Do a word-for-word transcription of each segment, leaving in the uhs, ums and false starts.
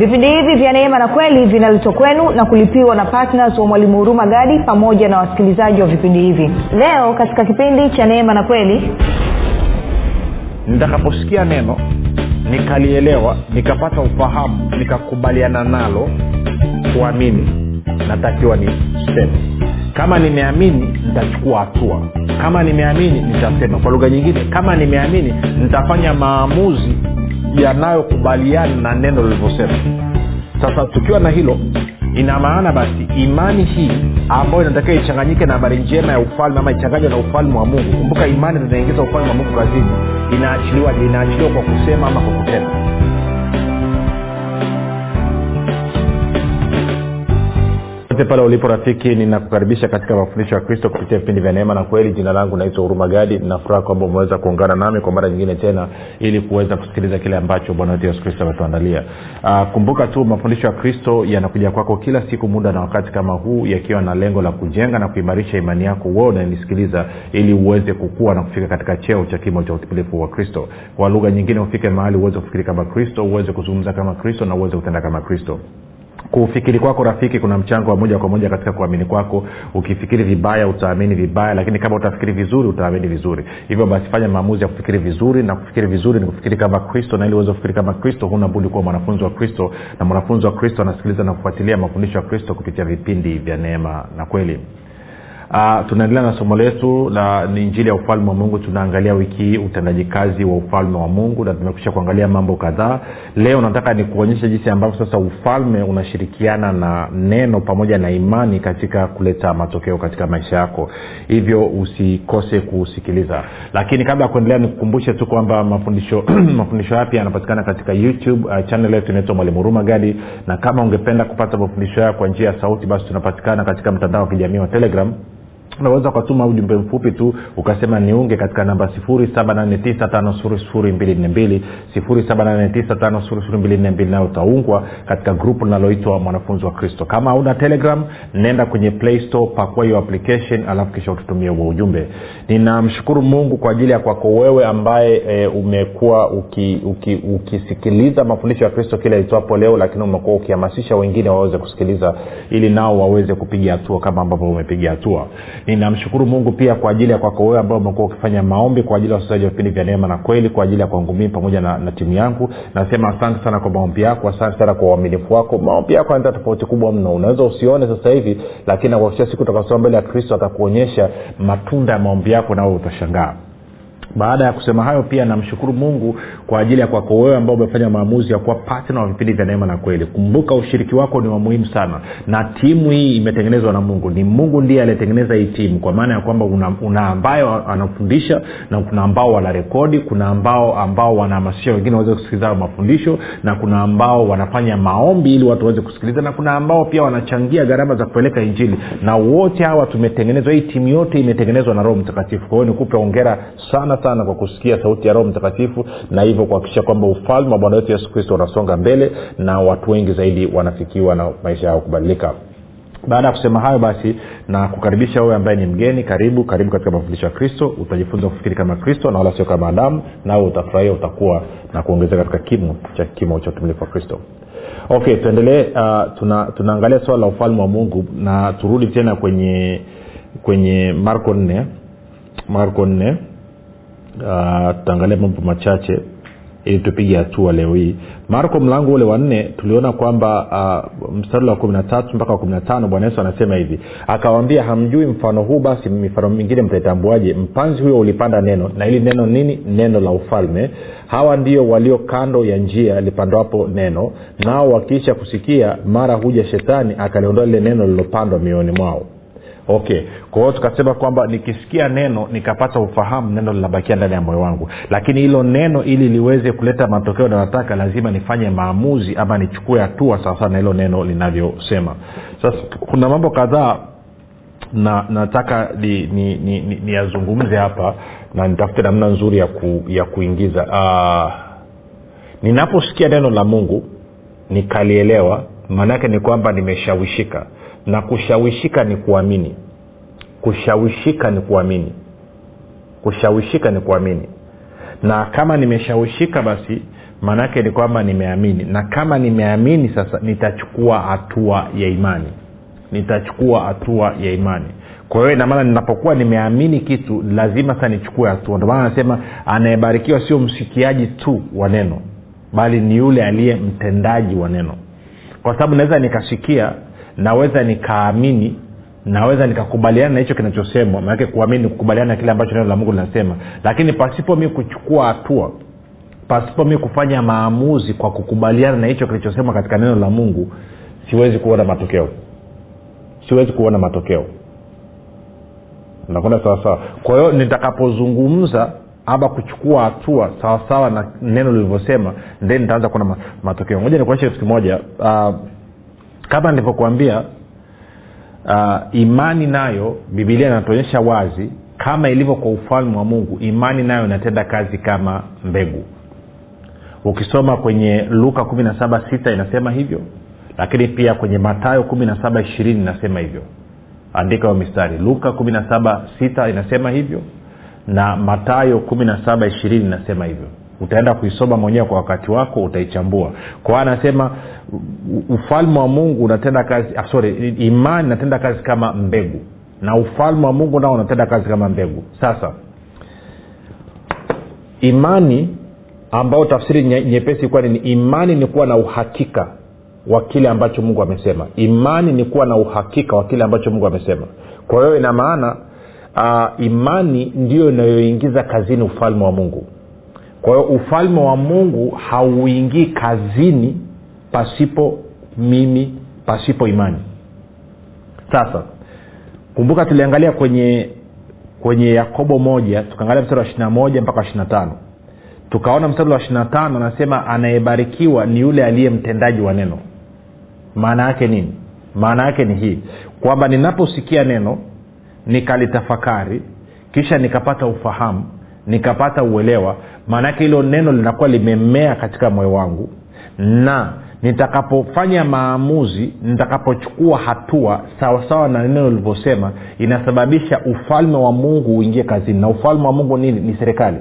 Vipindi hivi vya neema na kweli vinaletwa kwenu na kulipiwa na partners wa Mwalimu Huruma Gadi pamoja na wasikilizaji wa vipindi hivi. Leo katika kipindi cha neema na kweli, nitakaposikia neno nikalielewa, nikapata ufahamu, nikakubaliana nalo, kuamini natakiwa ni step. Kama nimeamini nitachukua hatua, kama nimeamini nitasema. Kwa lugha nyingine, kama nimeamini nitafanya maamuzi yanayokubaliana na neno lilivyosema. Sasa tukiwa na hilo, ina maana basi imani hii ambayo inatakiwa ichanganyike na habari njema ya ufalme, ama ichanganywe na ufalme wa Mungu. Kumbuka imani ndio inaingiza ufalme wa Mungu kazini. Inaachiliwa inaachiliwa kwa kusema ama kwa kutenda. Pale ulipo rafiki, ninakukaribisha katika mafundisho ya Kristo kupitia vipindi vya neema na kweli. Jina langu naitwa Huruma Gadi. Ninafurahi kwamba umeweza kuungana nami kwa mara nyingine tena ili kuweza kusikiliza kile ambacho Bwana wetu Yesu Kristo ametuandalia. Uh, kumbuka tu mafundisho ya Kristo yanakuja kwako kila siku muda na wakati kama huu, yakiwa na lengo la kujenga na kuimarisha imani yako wewe unanisikiliza, ili uweze kukua na kufika katika cheo cha kimo cha utimilifu wa Kristo. Kwa lugha nyingine, ufike mahali uweze kufikiri kama Kristo, uweze kuzungumza kama Kristo na uweze kutenda kama Kristo. Kufikiri kwako rafiki kuna mchango wa moja kwa moja katika kuamini kwako. Ukifikiri vibaya utaamini vibaya, lakini kama utafikiri vizuri utaamini vizuri. Hivyo basi fanya maamuzi ya kufikiri vizuri, na kufikiri vizuri ni kufikiri kama Kristo, na ili uweze kufikiri kama Kristo huna budi kuwa mwanafunzi wa Kristo, na mwanafunzi wa Kristo anasikiliza na kufuatilia mafundisho ya Kristo kupitia vipindi vya neema na kweli. Uh, tunaendelea na somo letu la Injili ya Ufalme wa Mungu. Tunaangalia wiki hii utendaji kazi wa ufalme wa Mungu, na tumekwisha kuangalia mambo kadhaa. Leo nataka nikuonyeshe jinsi ambavyo sasa ufalme unashirikiana na neno pamoja na imani katika kuleta matokeo katika maisha yako. Hivyo usikose kusikiliza. Lakini kabla ya kuendelea, nikukumbushe tu kwamba mafundisho mafundisho haya yanapatikana katika YouTube uh, channel yetu inaitwa Mwalimu Huruma Gadi, na kama ungependa kupata mafundisho haya kwa njia ya sauti, basi tunapatikana katika mtandao wa kijamii wa Telegram. Unaweza kutuma ujumbe mfupi tu ukasema niunge katika namba zero saba nane tisa tano zero zero mbili nne mbili zero saba nane tisa tano zero zero mbili nne mbili, na utaungwa katika grupu linaloitwa Mwanafunzi wa Kristo. Kama una Telegram, nenda kwenye Play Store, pakua hiyo application, alafu kisha ututumie huo ujumbe. Ninamshukuru Mungu kwa ajili ya kwako wewe ambaye e, umekuwa uki, uki, ukisikiliza mafundisho ya Kristo kila itwapo leo, lakini umekuwa ukihamasisha wengine waweze kusikiliza ili nao waweze kupiga hatua kama ambavyo umepiga hatua. Ninamshukuru Mungu pia kwa ajili ya kwako wewe ambao umekuwa ukifanya maombi kwa ajili ya usaji wa vipindi vya neema na kweli, kwa ajili ya kwangu mimi pamoja na, na timu yangu. Nasema asante sana kwa maombi yako, asante sana kwa uaminifu wako. Maombi yako yanaleta tofauti kubwa mno. Unaweza usione sasa hivi, lakini kwa kesho siku utakaposimama mbele ya Kristo atakuonyesha matunda ya maombi yako, na wewe utashangaa. Baada ya kusema hayo, pia namshukuru Mungu kwa ajili ya kwako wewe ambao umefanya maamuzi ya kuwa partner wa vipindi vya neema na kweli. Kumbuka ushiriki wako ni wa muhimu sana, na timu hii imetengenezwa na Mungu. Ni Mungu ndiye aliyetengeneza hii timu, kwa maana ya kwamba una, una ambao anafundisha, na kuna ambao wanarekodi, kuna ambao ambao wanahamasisha wengine waweze kusikiliza mafundisho, na kuna ambao wanafanya maombi ili watu waweze kusikiliza, na kuna ambao pia wanachangia gharama za kupeleka injili. Na wote hawa tumetengenezwa, hii timu yote imetengenezwa na Roho Mtakatifu. Kwa hiyo nikupe hongera sana sana kwa kusikia sauti ya Roho Mtakatifu, na hivyo kuhakikisha kwamba ufalme wa Bwana wetu Yesu Kristo unasonga mbele na watu wengi zaidi wanafikiwa na maisha yao kubadilika. Baada ya kusema hayo, basi na kukaribisha wewe ambaye ni mgeni. Karibu karibu katika mafundisho ya Kristo. Utajifunza kufikiri kama Kristo na wala sio kama Adamu, na utafurahia, utakuwa na kuongezeka katika kimo cha kimo cha utimilifu wa Kristo. Okay, tuendelee. Uh, tuna tunaangalia swala la ufalme wa Mungu, na turudi tena kwenye kwenye Marko nne. Marko nne. Uh, tutaangalia mambo machache ili tupige hatua leo hii. Marko mlango ule wa nne tuliona kwamba uh, mstari wa kumi na tatu mpaka kumi na tano Bwana Yesu anasema hivi: akawaambia, hamjui mfano huu, basi mifano mingine mtaitambuaje? Mpanzi huyo ulipanda neno, na ili neno nini? Neno la ufalme. Hawa ndio walio kando ya njia lipandwapo neno, nao wakiisha kusikia mara huja shetani akaliondoa lile neno lilopandwa mioyoni mwao. Okay, kwa hiyo tukasema kwamba nikisikia neno nikapata ufahamu, neno linabakia ndani ya moyo wangu. Lakini hilo neno ili liweze kuleta matokeo na nataka, lazima nifanye maamuzi ama nichukue hatua sawa na hilo neno linavyosema. Sasa kuna mambo kadhaa na nataka ni ni, ni, ni, ni yazungumze hapa, na nitafute namna nzuri ya ku, ya kuingiza. Ah, ninaposikia neno la Mungu nikalielewa, maana yake ni kwamba nimeshawishika, na kushawishika ni kuamini. Kushawishika ni kuamini. Kushawishika ni kuamini. Na kama nimeshawishika, basi Manake ni kwamba nimeamini, na kama nimeamini sasa nitachukua hatua ya imani. Nitachukua hatua ya imani. Kwa hiyo ina maana ninapokuwa nimeamini kitu lazima sasa nichukue hatua. Ndio maana anasema anayebarikiwa sio msikiaji tu wa neno, bali ni yule aliye mtendaji wa neno. Kwa sababu naweza nikasikia, naweza nikaamini, naweza nikakubaliana na hicho kinachosemwa. Maana kuamini kukubaliana kile ambacho neno la Mungu linasema, lakini pasipo mimi kuchukua hatua, pasipo mimi kufanya maamuzi kwa kukubaliana na hicho kilichosemwa katika neno la Mungu, siwezi kuona matokeo. Siwezi kuona matokeo. Nakwenda sawa sawa. Kwa hiyo nitakapozungumza ama kuchukua hatua sawa sawa na neno lilivyosema, ndio nitaanza kuona matokeo. Ngoja nikuonyeshe kitu kimoja. Uh, kama nilivyokuambia, uh, imani nayo Biblia inatuonyesha wazi kama ilivyo kwa ufalme wa Mungu, imani nayo inatenda kazi kama mbegu. Ukisoma kwenye Luka kumi na saba sita inasema hivyo, lakini pia kwenye Matayo kumi na saba ishirini inasema hivyo. Andika wa mistari. Luka kumi na saba sita inasema hivyo na Matayo kumi na saba ishirini inasema hivyo. Utaenda kuisoma mwenyewe kwa wakati wako, utaichambua. Kwa anasema ufalme wa Mungu unatenda kazi, ah, sorry, imani inatenda kazi kama mbegu, na ufalme wa Mungu nao unatenda kazi kama mbegu. Sasa imani, ambao tafsiri nyepesi kwa ni imani ni kuwa na uhakika wa kile ambacho Mungu amesema. Imani ni kuwa na uhakika wa kile ambacho Mungu amesema. Kwa hiyo ina maana uh, imani ndio inayoingiza kazini ufalme wa Mungu. Kwa hiyo ufalme wa Mungu hauingii kazini pasipo mimi, pasipo imani. Sasa kumbuka tuliangalia kwenye kwenye Yakobo moja, tukaangalia mstari wa ishirini na moja mpaka ishirini na tano. Tukaona mstari wa ishirini na tano anasema anayebarikiwa ni yule aliye mtendaji wa neno. Maana yake nini? Maana yake ni hii, kwamba ninaposikia neno, nikalitafakari, kisha nikapata ufahamu, nikapata uelewa, maana yake hilo neno linakuwa limemea katika moyo wangu, na nitakapofanya maamuzi, nitakapochukua hatua sawa sawa na neno lilivyosema, inasababisha ufalme wa Mungu uingie kazini. Na ufalme wa Mungu nini? Ni serikali.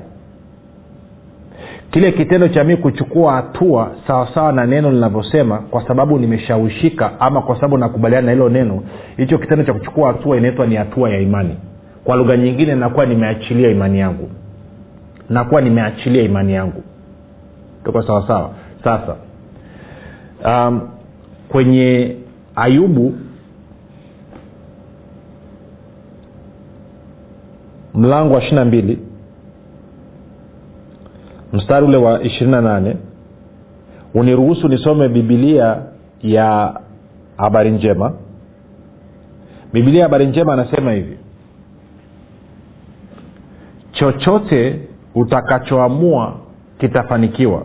Kile kitendo cha mimi kuchukua hatua sawa sawa na neno linavyosema, kwa sababu nimeshawishika ama kwa sababu nakubaliana na hilo neno, hicho kitendo cha kuchukua hatua inaitwa ni hatua ya imani. Kwa lugha nyingine, nakuwa nimeachilia imani yangu. Nakuwa nimeachilia imani yangu. Tuko sawa sawa. Sasa um, kwenye Ayubu mlango wa ishirini na mbili mstari ule wa ishirini na nane, uniruhusu nisome Biblia ya habari njema. Biblia ya habari njema anasema hivi: chochote utakachoamua kitafanikiwa,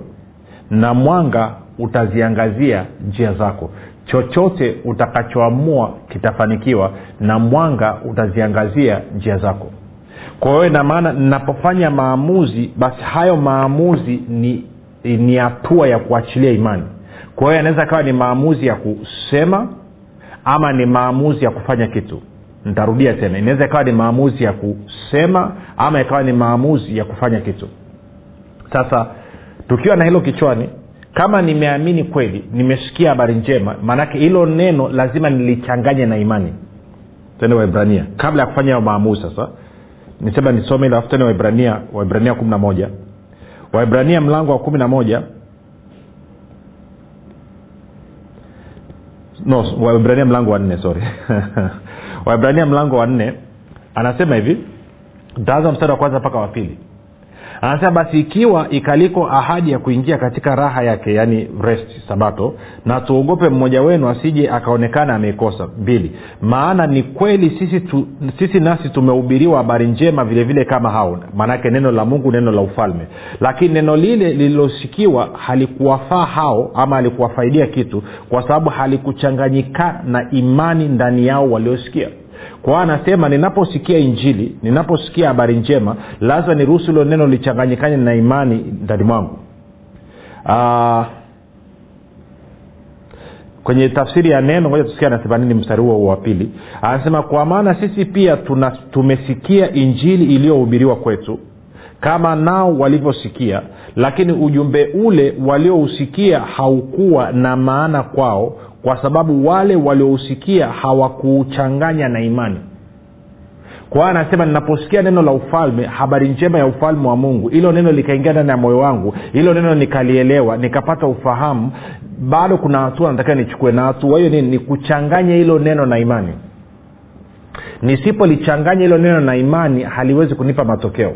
na mwanga utaziangazia njia zako. Chochote utakachoamua kitafanikiwa, na mwanga utaziangazia njia zako. Kwa hiyo ina maana ninapofanya maamuzi, basi hayo maamuzi ni ni hatua ya kuachilia imani. Kwa hiyo inaweza kawa ni maamuzi ya kusema ama ni maamuzi ya kufanya kitu. Nitarudia tena. Inaweza kawa ni maamuzi ya kusema ama ikawa ni maamuzi ya kufanya kitu. Sasa tukiwa na hilo kichwani, kama nimeamini kweli, nimesikia habari njema, maana yake hilo neno lazima nilichanganye na imani. Twende Waebrania kabla ya kufanya maamuzi sasa. Nisema nisome ile afutani Waebrania, Waebrania kumi na moja. Waebrania mlango wa kumi na moja. No, Waebrania mlango wa nne, sorry. Waebrania mlango wa nne anasema hivi, nitaanza mstari wa kwanza mpaka wa pili. Anasema basi ikiwa ikaliko ahadi ya kuingia katika raha yake, yani rest, sabato, na tuogope mmoja wenu asije akaonekana ameikosa. Mbili, maana ni kweli sisi tu, sisi nasi tumehubiriwa habari njema vile vile kama hao. Maana yake neno la Mungu, neno la ufalme. Lakini neno lile lililosikiwa halikuwafaa hao, ama halikuwafaidia kitu, kwa sababu halikuchanganyika na imani ndani yao waliosikia. Kwa anasema ninaposikia injili, ninaposikia habari njema, lazima niruhusu hilo neno lichanganyikane na imani ndani mwangu. Ah, kwenye tafsiri ya neno, ngoja tusikie anasema nini mstari huo wa pili. Anasema kwa maana sisi pia tuna, tumesikia injili iliyohubiriwa kwetu, kama nao walivyosikia, lakini ujumbe ule waliousikia haukuwa na maana kwao, kwa sababu wale waliousikia hawakuuchanganya na imani. Kwa anasema ninaposikia neno la ufalme, habari njema ya ufalme wa Mungu, hilo neno likaingia ndani ya moyo wangu, hilo neno nikalielewa, nikapata ufahamu, bado kuna hatua nataka nichukue, na hatua hiyo ni kuchanganya hilo neno na imani. Nisipolichanganya hilo neno na imani, haliwezi kunipa matokeo.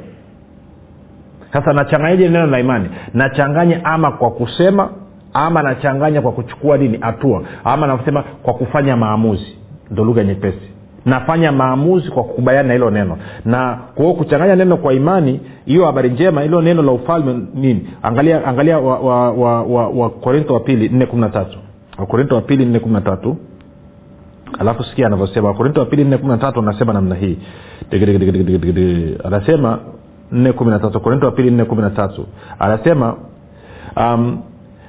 Sasa nachanganyaje neno na imani? Nachanganya ama kwa kusema, ama nachanganya kwa kuchukua dini hatua, ama nasema kwa kufanya maamuzi. Ndio lugha nyepesi. Nafanya maamuzi kwa kukubaliana na hilo neno. Na kwa kuchanganya neno kwa imani, hiyo habari njema, hilo neno la ufalme nini? Angalia angalia wa wa wa, wa, wa Korintho wa pili nne kumi na tatu. Wa Korintho wa pili nne kumi na tatu. Alafu sikia anavyosema Korintho wa pili nne kumi na tatu anasema namna hii. Anasema nne kumi na tatu Korintho wa pili nne kumi na tatu. Anasema um,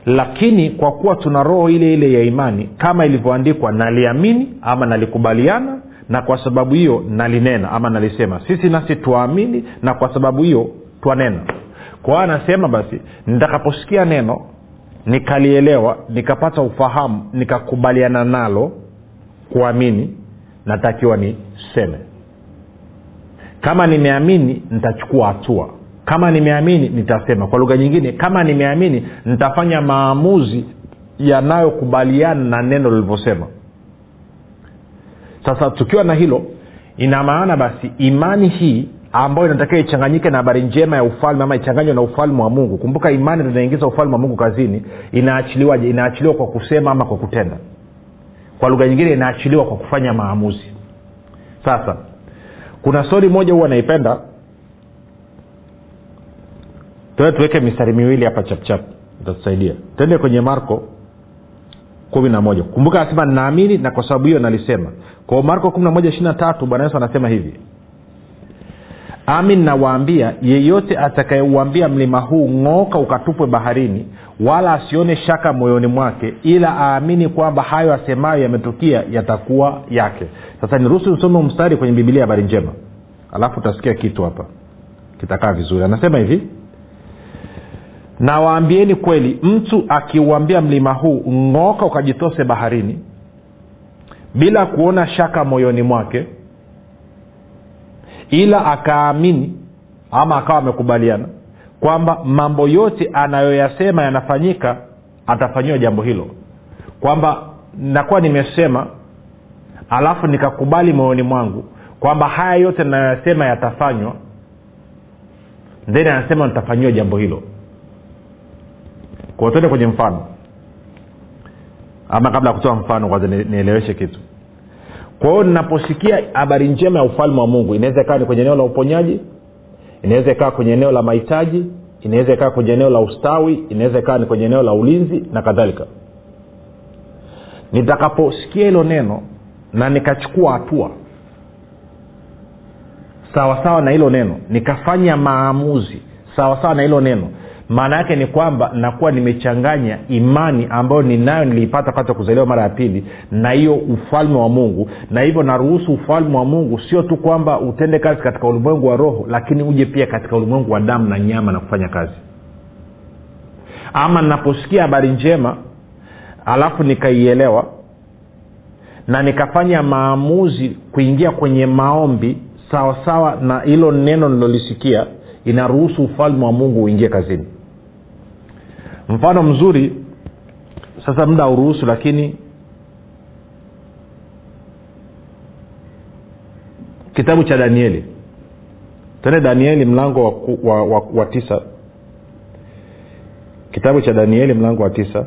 lakini kwa kuwa tuna roho ile ile ya imani, kama ilivyoandikwa, naliamini ama nalikubaliana, na kwa sababu hiyo nalinena ama nalisema, sisi nasi tuamini na kwa sababu hiyo twanena. Kwa anasema basi nitakaposikia neno nikalielewa, nikapata ufahamu, nikakubaliana nalo kuamini, natakiwa niseme. Kama nimeamini nitachukua hatua, kama nimeamini nitasema. Kwa lugha nyingine, kama nimeamini nitafanya maamuzi yanayokubaliana na neno lilivyosema. Sasa tukiwa na hilo, ina maana basi imani hii ambayo inatakiwa ichanganyike na habari njema ya ufalme, ama ichanganywe na ufalme wa Mungu. Kumbuka imani ndio inaingiza ufalme wa Mungu kazini. Inaachiliwaje? Inaachiliwa kwa kusema ama kwa kutenda. Kwa lugha nyingine, inaachiliwa kwa kufanya maamuzi. Sasa kuna story moja huwa naipenda. Tuwe tuweke mistari miwili hapa chap chap, itatusaidia. Twende kwenye Marko kumi na moja. Kumbuka anasema naamini na kwa sababu hiyo nalisema. Kwa Marko kumi na moja ishirini na tatu Bwana Yesu anasema hivi: amin nawaambia, yeyote atakayeuambia mlima huu ng'oka ukatupwe baharini, wala asione shaka moyoni mwake, ila aamini kwamba hayo asemayo yametukia, yatakuwa yake. Sasa niruhusu nisome mstari kwenye Biblia habari njema, alafu utasikia kitu hapa kitakaa vizuri. Anasema hivi: nawaambieni kweli, mtu akiuambia mlima huu ng'oka ukajitose baharini, bila kuona shaka moyoni mwake, ila akaamini ama akawa amekubaliana kwamba mambo yote anayoyasema yanafanyika, atafanyiwa jambo hilo. Kwamba nakuwa nimesema, alafu nikakubali moyoni mwangu kwamba haya yote ninayoyasema yatafanywa, then anasema nitafanyiwa jambo hilo. Kwa tuende kwenye mfano. Ama kabla kutoa mfano, kwanza nieleweshe kitu. Kwa hiyo ninaposikia habari njema ya ufalme wa Mungu, inaweza ikawa kwenye eneo la uponyaji, inaweza ikawa kwenye eneo la mahitaji, inaweza ikawa kwenye eneo la ustawi, inaweza ikawa kwenye eneo la ulinzi na kadhalika. Nitakaposikia hilo neno na nikachukua hatua sawa sawa na hilo neno, nikafanya maamuzi sawa sawa na hilo neno, maana yake ni kwamba nakuwa nimechanganya imani ambayo ninayo nilipata wakati wa kuzaliwa mara ya pili na hiyo ufalme wa Mungu. Na hivyo naruhusu ufalme wa Mungu sio tu kwamba utende kazi katika ulimwengu wa roho, lakini uje pia katika ulimwengu wa damu na nyama na kufanya kazi. Ama ninaposikia habari njema alafu nikaielewa na nikafanya maamuzi kuingia kwenye maombi sawa sawa na hilo neno nilolisikia, inaruhusu ufalme wa Mungu uingie kazini. Mfano mzuri, sasa muda uruhusu, lakini kitabu cha Danieli. Tende Danieli mlango wa, wa, wa, wa tisa. Kitabu cha Danieli mlango wa tisa.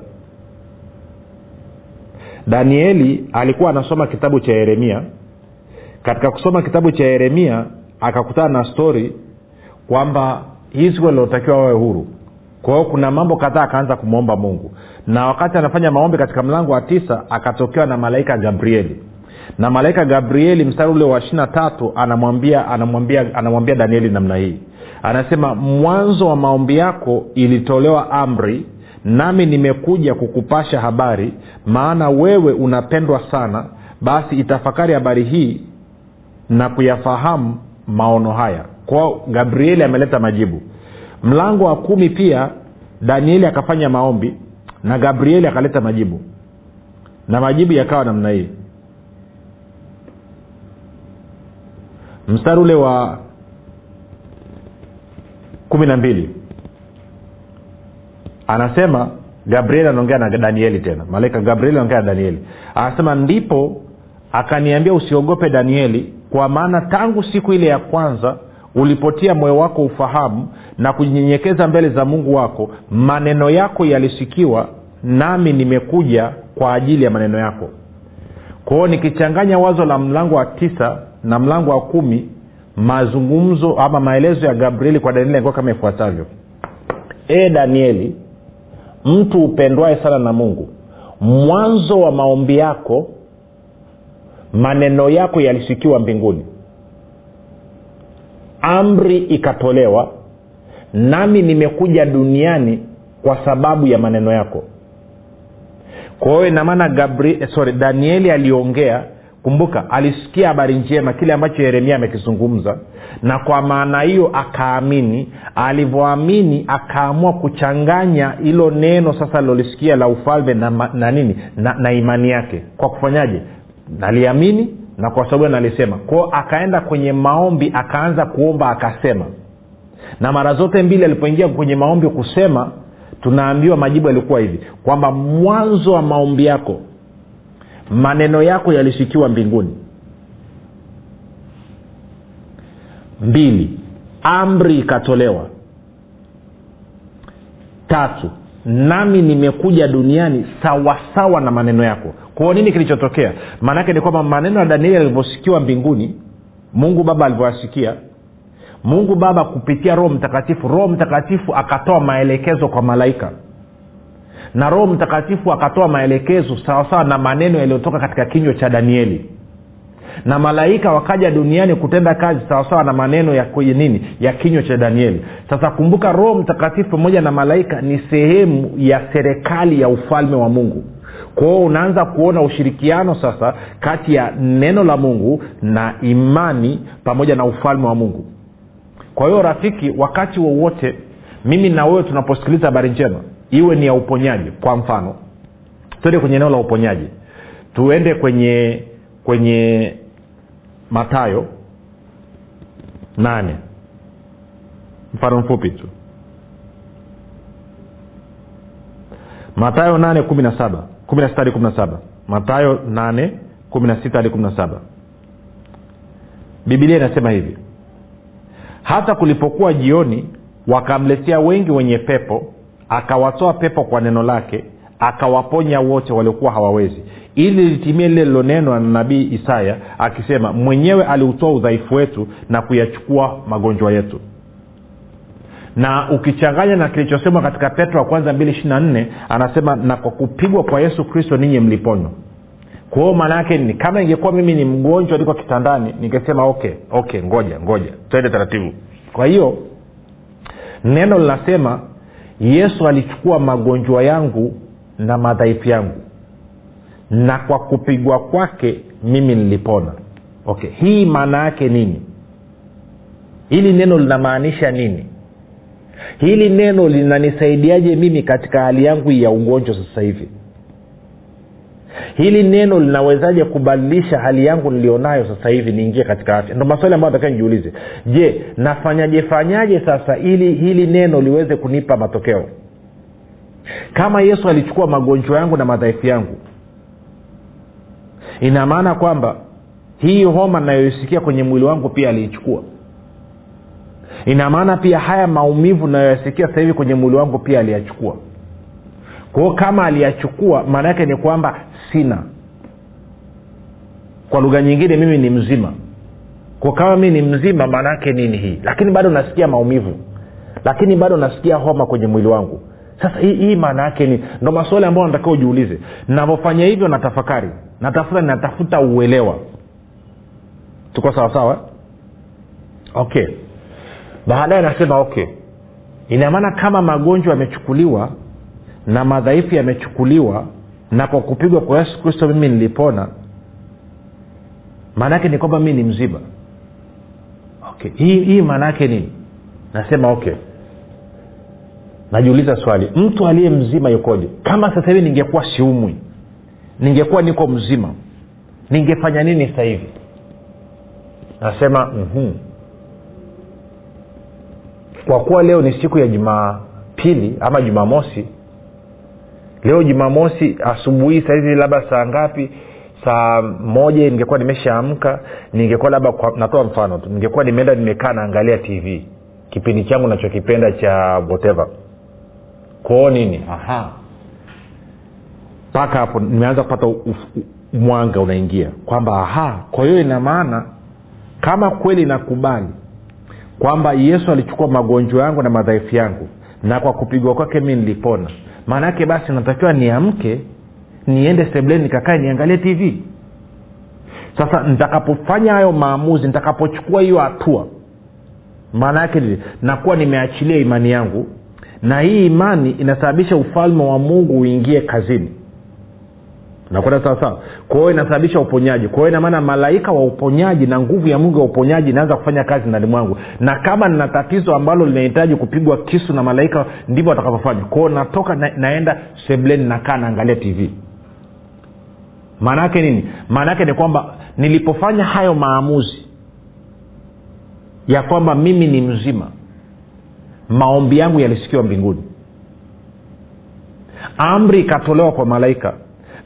Danieli alikuwa anasoma kitabu cha Eremia. Katika kusoma kitabu cha Eremia akakutana na story kwamba Israeli watakiwa wawe huru. Kwa hiyo kuna mambo kadhaa akaanza kumuomba Mungu. Na wakati anafanya maombi katika mlango wa tisa, akatokewa na malaika Gabrieli. Na malaika Gabrieli mstari ule wa ishirini na tatu anamwambia anamwambia anamwambia Danieli namna hii. Anasema, mwanzo wa maombi yako ilitolewa amri, nami nimekuja kukupasha habari, maana wewe unapendwa sana, basi itafakari habari hii na kuyafahamu maono haya. Kwa Gabrieli ameleta majibu. Mlango wa kumi pia Danieli akafanya maombi na Gabrieli akaleta majibu. Na majibu yakawa namna hii. Mstari ule wa kumi na mbili. Anasema Gabrieli anaongea na Danieli tena. Malaika Gabrieli anaongea na Danieli. Anasema ndipo akaniambia usiogope Danieli, kwa maana tangu siku ile ya kwanza ulipotia moyo wako ufahamu na kunyenyekeza mbele za Mungu wako, maneno yako yalisikiwa, nami nimekuja kwa ajili ya maneno yako. Kwa hiyo nikichanganya wazo la mlango wa tisa na mlango wa kumi, mazungumzo ama maelezo ya Gabrieli kwa Danieli yalikuwa kama ifuatavyo. E Danieli, mtu upendwaye sana na Mungu, mwanzo wa maombi yako maneno yako yalisikiwa mbinguni, amri ikatolewa, nami nimekuja duniani kwa sababu ya maneno yako. Kwa hiyo na maana Gabriel sorry Danieli aliongea, kumbuka alisikia habari njema, kile ambacho Yeremia amekizungumza, na kwa maana hiyo akaamini. Alivyoamini akaamua kuchanganya hilo neno sasa alilosikia la ufalme na, na nini na, na imani yake. Kwa kufanyaje? Aliamini na kwa sababu analisema. Kwa akaenda kwenye maombi akaanza kuomba akasema. Na mara zote mbili alipoingia kwenye maombi kusema, tunaambiwa majibu yalikuwa hivi, kwamba mwanzo wa maombi yako maneno yako yalisikiwa mbinguni. Mbili, amri ikatolewa. Tatu, nami nimekuja duniani sawa sawa na maneno yako. Kwa nini kilichotokea? Maana yake ni kwamba maneno ya Danieli yalivyosikiwa mbinguni, Mungu Baba alivyosikia, Mungu Baba kupitia Roho Mtakatifu, Roho Mtakatifu akatoa maelekezo kwa malaika. Na Roho Mtakatifu akatoa maelekezo sawa sawa na maneno yaliyotoka katika kinywa cha Danieli. Na malaika wakaja duniani kutenda kazi sawa sawa na maneno ya kwenye nini? Ya kinywa cha Danieli. Sasa kumbuka Roho Mtakatifu pamoja na malaika ni sehemu ya serikali ya ufalme wa Mungu. Kwa hiyo unaanza kuona ushirikiano sasa kati ya neno la Mungu na imani pamoja na ufalme wa Mungu. Kwa hiyo rafiki, wakati wowote mimi na wewe tunaposikiliza habari njema, iwe ni ya uponyaji, kwa mfano tuende kwenye neno la uponyaji, tuende kwenye kwenye Matayo nane, mfano mfupi tu, Matayo nane kumi na saba kumi na sita hadi kumi na saba. Matayo nane kumi na sita hadi kumi na saba. Biblia inasema hivi: hata kulipokuwa jioni, wakamletea wengi wenye pepo, akawatoa pepo kwa neno lake, akawaponya wote waliokuwa hawawezi, ili litimie lile lilonenwa na nabii Isaya akisema, mwenyewe aliutoa udhaifu wetu na kuyachukua magonjwa yetu. Na ukichanganya na kilichosema katika Petra wa kwanza mbili ishirini na nne, anasema na kwa kupigwa kwa Yesu Kristo ninyi mliponywa. Kwa hiyo maana yake ni kama ingekuwa mimi ni mgonjwa niko kitandani, ningesema okay okay ngoja ngoja twende taratibu. Kwa hiyo neno linasema Yesu alichukua magonjwa yangu na madhaifu yangu, na kwa kupigwa kwake mimi nilipona. Okay, hii maana yake nini? Hili neno linamaanisha nini? Hili neno linanisaidiaje mimi katika hali yangu ya ugonjwa sasa hivi? Hili neno linawezaje kubadilisha hali yangu nilionayo sasa hivi niingie katika afya? Ndio maswali ambayo nataka nijiulize. Je, nafanyaje fanyaje sasa ili hili neno liweze kunipa matokeo? Kama Yesu alichukua magonjwa yangu na madhaifu yangu, ina maana kwamba hii homa ninayoisikia kwenye mwili wangu pia aliichukua. Ina maana pia haya maumivu ninayoyasikia sasa hivi kwenye mwili wangu pia aliyachukua. Kwa hiyo kama aliyachukua, maana yake ni kwamba sina. Kwa lugha nyingine mimi ni mzima. Kwa kama mimi ni mzima, maana yake nini hii? Lakini bado nasikia maumivu. Lakini bado nasikia homa kwenye mwili wangu. Sasa hii, hii maana yake ni ndio maswali ambayo nataka ujiulize. Ninapofanya hivyo natafakari, natafuta natafuta uelewa. Tuko sawa sawa? Okay. Baadaye nasema okay, ina maana kama magonjwa yamechukuliwa na madhaifu yamechukuliwa na kwa kupigwa kwa Yesu Kristo mimi nilipona, maana yake ni kwamba mimi ni mzima. okay, hii hii maana yake nini? Nasema okay. Najiuliza swali, mtu aliye mzima yukoje? Kama sasa hivi ningekuwa siumwi, ningekuwa niko mzima, ningefanya nini sasa hivi? Nasema mhm. Kwa kuwa leo ni siku ya Jumapili ama Jumamosi. Leo Jumamosi asubuhi sasa hivi labda saa ngapi? Saa moja ningekuwa nimeshaamka, ningekuwa labda, natoa mfano tu, ningekuwa nimeenda nimekaa naangalia T V, kipindi changu ninachokipenda cha whatever. Kwao nini? Aha. Paka hapo nimeanza kupata mwanga unaingia kwamba aha, kwa hiyo ina maana kama kweli nakubali kwamba Yesu alichukua magonjwa yangu na madhaifu yangu na kwa kupigwa kwake mimi nilipona, maana yake basi natakiwa niamke niende sebuleni nikakae niangalie T V. Sasa nitakapofanya hayo maamuzi, nitakapochukua hiyo hatua, maana yake nakuwa nimeachilia imani yangu, na hii imani inasababisha ufalme wa Mungu uingie kazini. Nakwenda sawa sawa. Kwa hiyo inasababisha uponyaji. Kwa hiyo ina maana malaika wa uponyaji na nguvu ya Mungu ya uponyaji inaanza kufanya kazi ndani mwangu. Na kama nina tatizo ambalo linahitaji kupigwa kisu na malaika, ndivyo watakapofanya. Kwa hiyo natoka na, naenda sebuleni nakaa naangalia T V. Maana yake nini? Maana yake ni kwamba nilipofanya hayo maamuzi ya kwamba mimi ni mzima, maombi yangu yalisikiwa mbinguni. Amri ikatolewa kwa malaika.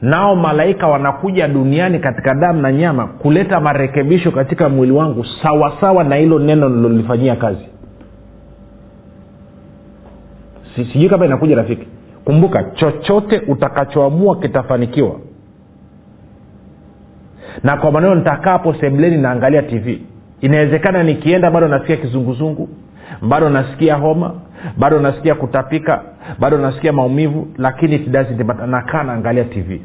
Nao malaika wanakuja duniani katika damu na nyama kuleta marekebisho katika mwili wangu sawa sawa na hilo neno nilolifanyia kazi. Sijui kama inakuja rafiki. Kumbuka, chochote utakachoamua kitafanikiwa. Na kwa maneno nitakaa hapo sebuleni naangalia T V, inawezekana nikienda bado nasikia kizunguzungu, bado nasikia homa, bado nasikia kutapika, bado nasikia maumivu, lakini tidazi nakaa naangalia T V.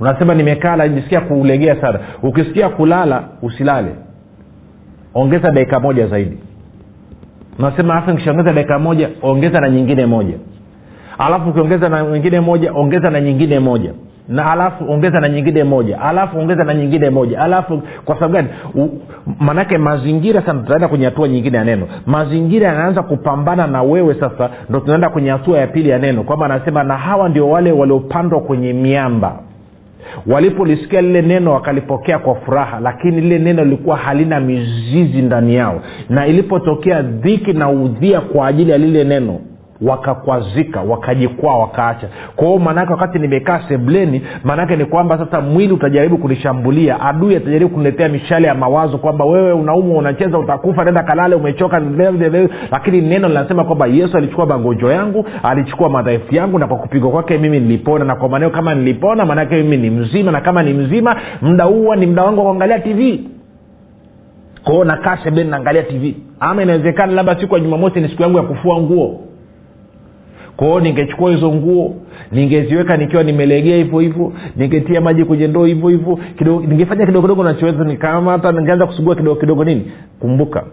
Unasema nimekaa la nisikia kulegea sana. Ukisikia kulala usilale, ongeza dakika moja zaidi. Unasema hasa nikishaongeza dakika moja, ongeza na nyingine moja. Alafu ukiongeza na nyingine moja, ongeza na nyingine moja. Na alafu ongeza na nyingine moja, alafu ongeza na nyingine moja, alafu. Kwa sababu gani? Maana yake mazingira sasa tutaenda kwenye hatua nyingine ya neno. Mazingira yanaanza kupambana na wewe, sasa ndio tunaenda kwenye hatua ya pili ya neno. Kwa maana anasema na hawa ndio wale waliopandwa kwenye miamba, walipolisikia lile neno wakalipokea kwa furaha, lakini lile neno lilikuwa halina mizizi ndani yao, na ilipotokea dhiki na udhia kwa ajili ya lile neno wakakwazika, wakajikwaa, wakaacha. Kwa hiyo maana yake wakati nimekaa sebuleni, maana yake ni kwamba sasa mwili utajaribu kunishambulia, adui atajaribu kuniletea mishale ya mawazo kwamba wewe unaumwa, unacheza, utakufa, nenda kalale, umechoka, lakini neno linasema kwamba Yesu alichukua magonjwa yangu, alichukua madhaifu yangu, na kwa kupigwa kwake mimi nilipona, na kwa maneno kama nilipona, maana yake mimi ni mzima, na kama ni mzima, muda huu ni muda wangu kuangalia T V. Kwa hiyo nakaa sebuleni naangalia T V. Ama inawezekana labda siku ya Jumamosi ni siku yangu ya kufua nguo. Kwa hiyo ningechukua hizo nguo, ningeziweka nikiwa nimelegea hivyo hivyo, ningetia maji kwenye ndoo hivyo hivyo, kidogo ningefanya kidogo kidogo na chochote, nikama hata ningeanza kusugua kidogo kidogo nini. Kumbuka,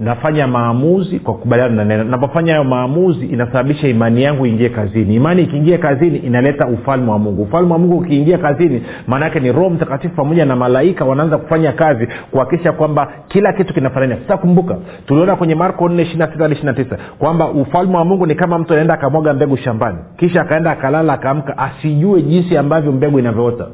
nafanya maamuzi kwa kubaliana na neno. Ninapofanya hayo maamuzi inasababisha imani yangu ingie kazini. Imani ikiingia kazini inaleta ufalme wa Mungu. Ufalme wa Mungu ukiingia kazini, maana yake ni Roho Mtakatifu pamoja na malaika wanaanza kufanya kazi kuhakikisha kwamba kila kitu kinafanana. Sasa kumbuka, tuliona kwenye Marko nne ishirini na sita hadi ishirini na tisa kwamba ufalme wa Mungu ni kama mtu anaenda akamwaga mbegu shambani, kisha akaenda akalala akaamka, asijue jinsi ambavyo mbegu inavyoota.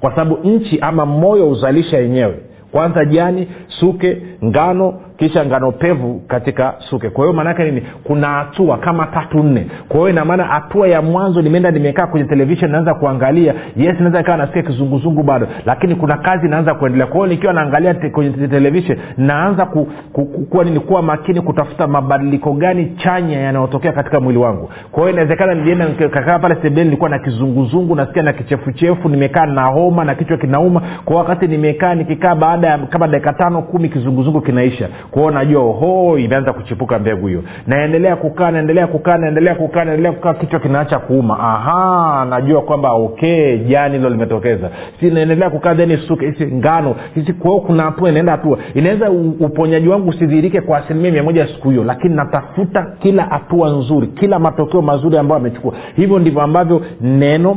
Kwa sababu nchi ama moyo uzalisha yenyewe. Kwanza jani, suke, ngano, kisha ngano pevu katika suke. Kwa hiyo maana yake nini? Kuna hatua kama tatu nne. Kwa hiyo ina maana hatua ya mwanzo nimeenda nimekaa kwenye television naanza kuangalia. Yes, naweza ikawa nasikia kizunguzungu bado, lakini kuna kazi naanza kuendelea. Kwa hiyo nikiwa naangalia te, kwenye television naanza ku, ku, ku, kuwa nini kuwa makini kutafuta mabadiliko gani chanya yanayotokea katika mwili wangu. Kwa hiyo inawezekana nilienda nikakaa pale sebuleni nilikuwa na kizunguzungu, nasikia na kichefuchefu, nimekaa na homa na kichwa kinauma. Kwa wakati nimekaa nikikaa baada ya kama dakika tano hadi kumi kizunguzungu kinaisha. Kwao najua oho, inaanza kuchipuka mbegu hiyo. Naendelea kukaa, naendelea kukaa, naendelea kukaa, naendelea kukaa, kichwa kinaacha kuuma. Aha, najua kwamba okay, jani hilo limetokeza. Si naendelea kukaa then suke, hizi ngano, hizi. Kwao kuna hatua inaenda hatua. Inaweza uponyaji wangu usidhirike kwa asilimia mia moja siku hiyo, lakini natafuta kila hatua nzuri, kila matokeo mazuri ambayo amechukua. Hivyo ndivyo ambavyo neno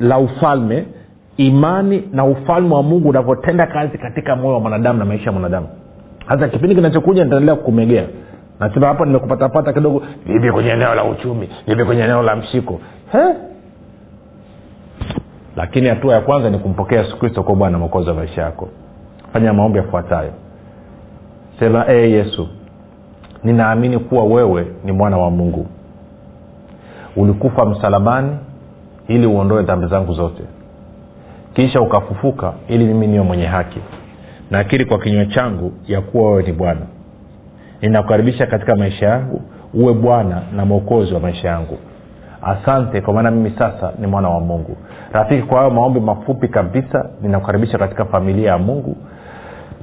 la ufalme imani na ufalme wa Mungu unavyotenda kazi katika moyo wa mwanadamu na maisha ya mwanadamu. Hata kipindi kinachokuja nitaendelea kukumegea. Nasema hapa nimekupata pata kidogo, nipe kwenye eneo la uchumi, nipe kwenye eneo la mshiko. He? Lakini hatua ya kwanza ni kumpokea Yesu Kristo kwa Bwana Mwokozi wa maisha yako. Fanya maombi yafuatayo. Sema, "Ee Yesu, ninaamini kuwa wewe ni mwana wa Mungu. Ulikufa msalabani ili uondoe dhambi zangu zote. Kisha ukafufuka ili mimi niwe mwenye haki. Nakiri kwa kinywa changu ya kuwa wewe ni Bwana. Ninakukaribisha katika maisha yangu, uwe Bwana na Mwokozi wa maisha yangu. Asante kwa maana mimi sasa ni mwana wa Mungu." Rafiki, kwa hayo maombi mafupi kabisa, ninakukaribisha katika familia ya Mungu.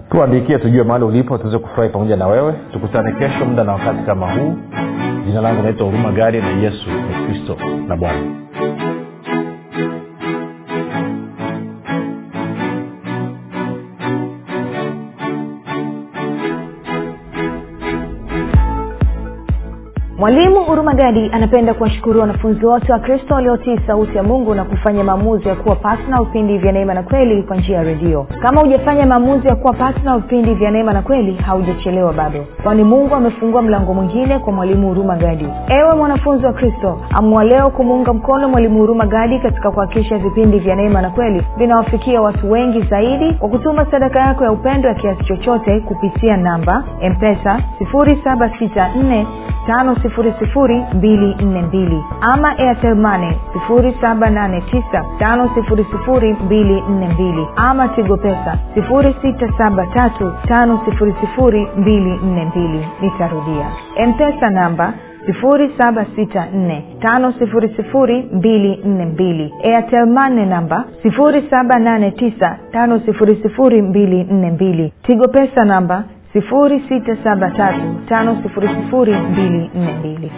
Tuandikie tujue mahali ulipo, tuweze kufurahi pamoja na wewe. Tukutane kesho muda na wakati kama huu. Jina langu naitwa Huruma Gadi, na Yesu ni Kristo na Bwana. Mwalimu Huruma Gadi anapenda kuwashukuru wanafunzi wote wa Kristo waliotii sauti ya Mungu na kufanya maamuzi ya kuwa partner upindi vya neema na kweli kwa njia ya redio. Kama hujafanya maamuzi ya kuwa partner upindi vya neema na kweli, haujachelewa bado. Kwani Mungu amefungua mlango mwingine kwa Mwalimu Huruma Gadi. Ewe mwanafunzi wa Kristo, amua leo kumuunga mkono Mwalimu Huruma Gadi katika kuhakikisha vipindi vya neema na kweli vinawafikia watu wengi zaidi kwa kutuma sadaka yako ya upendo ya kiasi chochote kupitia namba M-Pesa zero saba sita nne tano sifuri sifuri mbili nne mbili ama Airtel Money zero saba nane tisa tano sifuri sifuri mbili nne mbili ama Tigo Pesa zero sita saba tatu tano sifuri sifuri mbili nne mbili. Nitarudia, M-Pesa namba zero saba sita nne tano sifuri sifuri mbili nne mbili, Airtel Money namba zero saba nane tisa tano sifuri sifuri mbili nne mbili, Tigo Pesa namba sifuri sita saba tatu tano sifuri sifuri mbili nne mbili.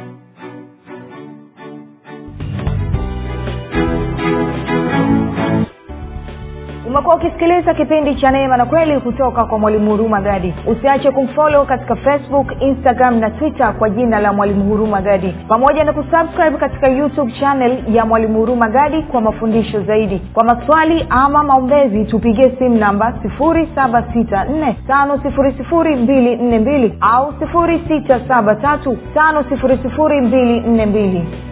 Umekuwa ukisikiliza kipindi cha Neema na Kweli kutoka kwa Mwalimu Huruma Gadi. Usiache kumfollow katika Facebook, Instagram na Twitter kwa jina la Mwalimu Huruma Gadi, pamoja na kusubscribe katika YouTube channel ya Mwalimu Huruma Gadi kwa mafundisho zaidi. Kwa maswali ama maombezi, tupigie simu namba zero saba sita nne tano sifuri sifuri mbili nne mbili au sifuri sita saba tatu tano sifuri sifuri mbili nne mbili.